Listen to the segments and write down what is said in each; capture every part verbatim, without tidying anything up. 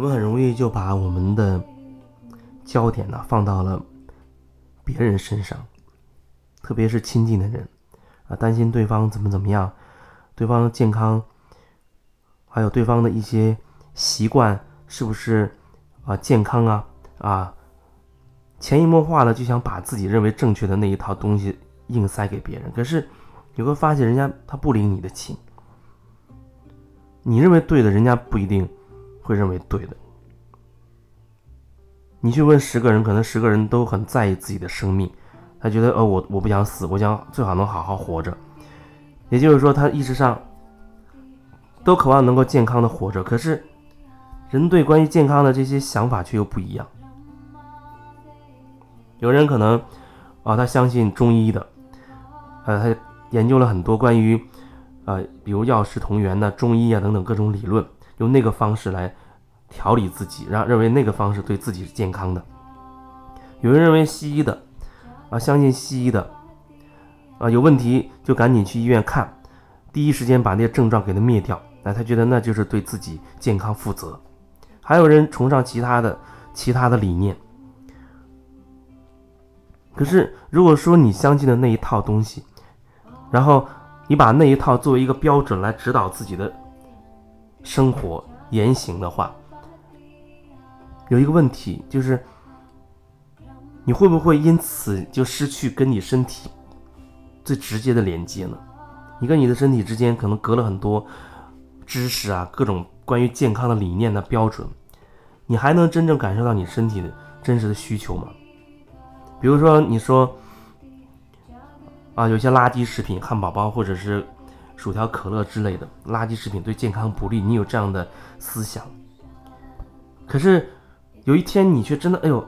我们很容易就把我们的焦点呢放到了别人身上，特别是亲近的人啊，担心对方怎么怎么样，对方的健康，还有对方的一些习惯是不是啊健康啊啊，潜移默化的就想把自己认为正确的那一套东西硬塞给别人。可是你会发现人家他不领你的情，你认为对的人家不一定会认为对的。你去问十个人，可能十个人都很在意自己的生命，他觉得呃、哦、我我不想死，我想最好能好好活着。也就是说他意识上都渴望能够健康的活着，可是人对关于健康的这些想法却又不一样。有人可能啊、哦、他相信中医的，呃他研究了很多关于呃比如药食同源啊、中医啊等等各种理论，用那个方式来调理自己，让认为那个方式对自己是健康的。有人认为西医的啊，相信西医的啊，有问题就赶紧去医院看，第一时间把那些症状给它灭掉，那他觉得那就是对自己健康负责。还有人崇尚其他的其他的理念。可是如果说你相信的那一套东西，然后你把那一套作为一个标准来指导自己的生活言行的话，有一个问题，就是你会不会因此就失去跟你身体最直接的连接呢？你跟你的身体之间可能隔了很多知识啊，各种关于健康的理念的标准，你还能真正感受到你身体的真实的需求吗？比如说你说啊，有些垃圾食品，汉堡包或者是薯条、可乐之类的垃圾食品对健康不利，你有这样的思想，可是有一天你却真的哎呦，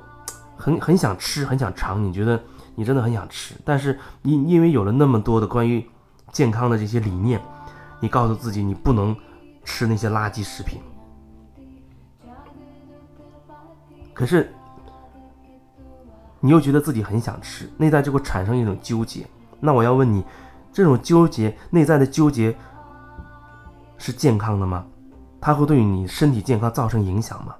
很很想吃，很想尝，你觉得你真的很想吃，但是你因为有了那么多的关于健康的这些理念，你告诉自己你不能吃那些垃圾食品。可是你又觉得自己很想吃，内在就会产生一种纠结。那我要问你，这种纠结，内在的纠结是健康的吗？它会对你身体健康造成影响吗？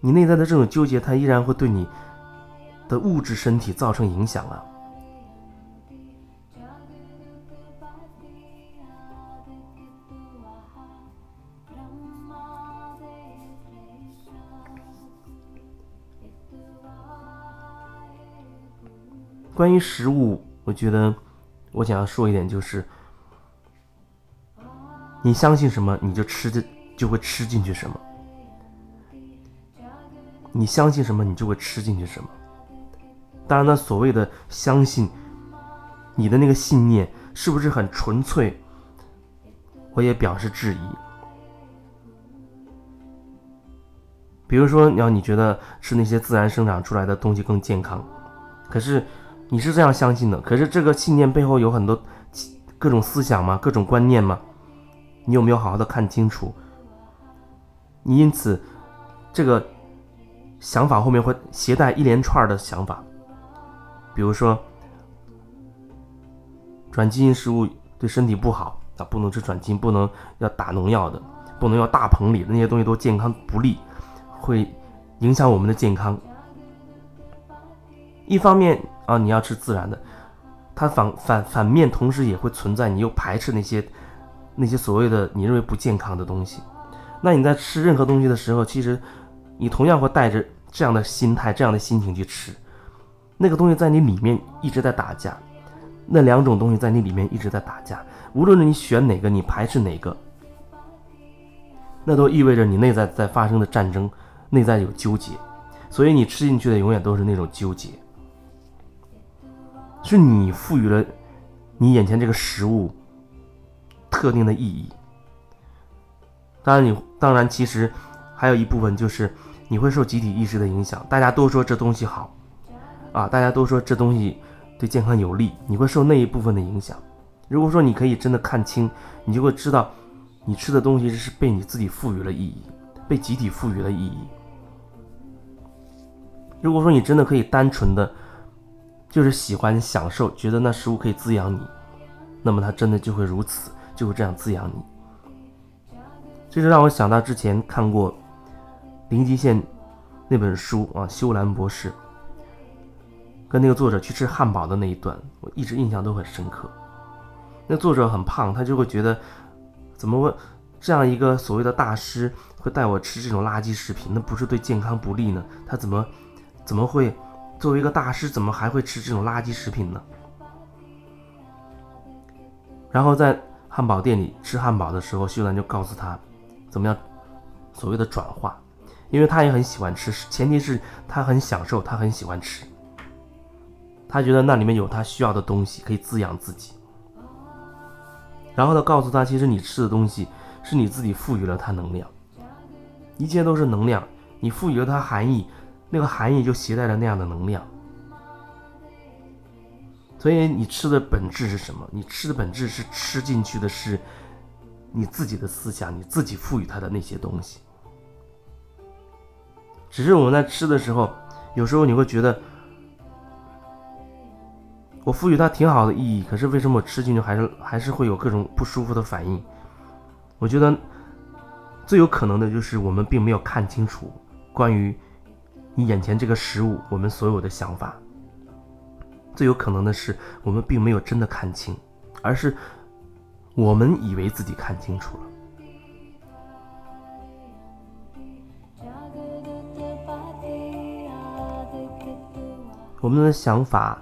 你内在的这种纠结，它依然会对你的物质身体造成影响啊。关于食物，我觉得我想要说一点，就是你相信什么，你就吃的就会吃进去什么，你相信什么你就会吃进去什么。当然呢，所谓的相信，你的那个信念是不是很纯粹，我也表示质疑。比如说你觉得吃那些自然生长出来的东西更健康，可是你是这样相信的，可是这个信念背后有很多各种思想吗？各种观念吗？你有没有好好的看清楚？你因此这个想法后面会携带一连串的想法，比如说转基因食物对身体不好啊，不能吃转基因，不能要打农药的，不能要大棚里的那些东西，都健康不利，会影响我们的健康。一方面啊，你要吃自然的，它反反反面同时也会存在你又排斥那些那些所谓的你认为不健康的东西。那你在吃任何东西的时候，其实你同样会带着这样的心态、这样的心情去吃，那个东西在你里面一直在打架，那两种东西在你里面一直在打架，无论你选哪个，你排斥哪个，那都意味着你内在在发生的战争，内在有纠结，所以你吃进去的永远都是那种纠结。是你赋予了你眼前这个食物特定的意义。当然你当然其实还有一部分就是你会受集体意识的影响，大家都说这东西好啊，大家都说这东西对健康有利，你会受那一部分的影响。如果说你可以真的看清，你就会知道你吃的东西是被你自己赋予了意义，被集体赋予了意义。如果说你真的可以单纯的就是喜欢享受，觉得那食物可以滋养你，那么它真的就会如此，就会这样滋养你。这就让我想到之前看过零极限那本书啊，修兰博士跟那个作者去吃汉堡的那一段，我一直印象都很深刻。那作者很胖，他就会觉得怎么问这样一个所谓的大师会带我吃这种垃圾食品，那不是对健康不利呢？他怎么怎么会作为一个大师，怎么还会吃这种垃圾食品呢？然后在汉堡店里吃汉堡的时候，秀兰就告诉他怎么样所谓的转化，因为他也很喜欢吃，前提是他很享受，他很喜欢吃，他觉得那里面有他需要的东西可以滋养自己。然后他告诉他，其实你吃的东西是你自己赋予了它能量，一切都是能量，你赋予了它含义，那个含义就携带着那样的能量。所以你吃的本质是什么？你吃的本质是吃进去的是你自己的思想，你自己赋予它的那些东西。只是我们在吃的时候，有时候你会觉得我赋予它挺好的意义，可是为什么我吃进去还是还是会有各种不舒服的反应？我觉得最有可能的就是我们并没有看清楚关于你眼前这个食物我们所有的想法，最有可能的是我们并没有真的看清，而是我们以为自己看清楚了。我们的想法，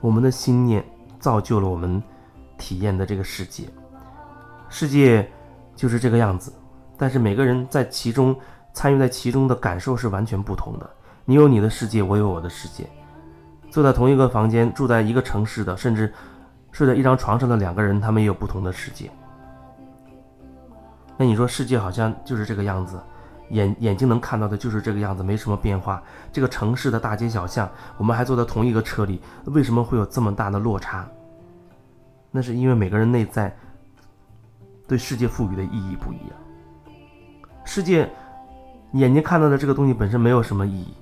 我们的心念造就了我们体验的这个世界，世界就是这个样子，但是每个人在其中参与在其中的感受是完全不同的。你有你的世界，我有我的世界，坐在同一个房间，住在一个城市的，甚至睡在一张床上的两个人，他们也有不同的世界。那你说世界好像就是这个样子，眼眼睛能看到的就是这个样子，没什么变化。这个城市的大街小巷，我们还坐在同一个车里，为什么会有这么大的落差？那是因为每个人内在对世界赋予的意义不一样。世界眼睛看到的这个东西本身没有什么意义，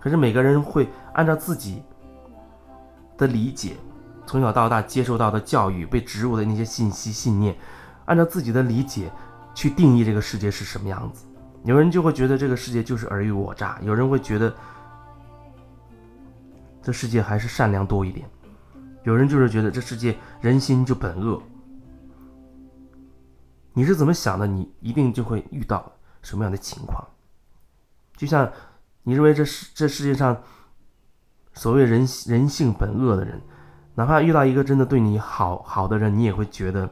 可是每个人会按照自己的理解，从小到大接受到的教育，被植入的那些信息信念，按照自己的理解去定义这个世界是什么样子。有人就会觉得这个世界就是尔虞我诈，有人会觉得这世界还是善良多一点，有人就是觉得这世界人心就本恶。你是怎么想的，你一定就会遇到什么样的情况。就像你认为这世这世界上所谓人人性本恶的人，哪怕遇到一个真的对你好好的人，你也会觉得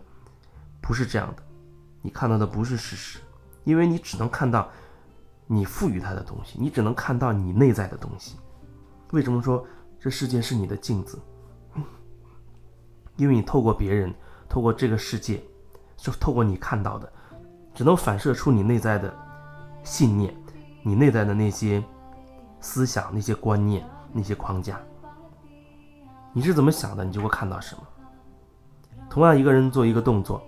不是这样的，你看到的不是事实。因为你只能看到你赋予它的东西，你只能看到你内在的东西。为什么说这世界是你的镜子？因为你透过别人，透过这个世界，就透过你看到的，只能反射出你内在的信念，你内在的那些思想，那些观念，那些框架。你是怎么想的，你就会看到什么。同样一个人做一个动作，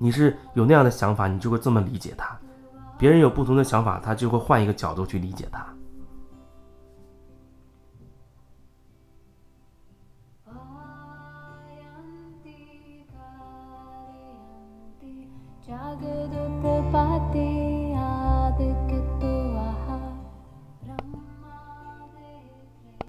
你是有那样的想法，你就会这么理解它，别人有不同的想法，他就会换一个角度去理解它。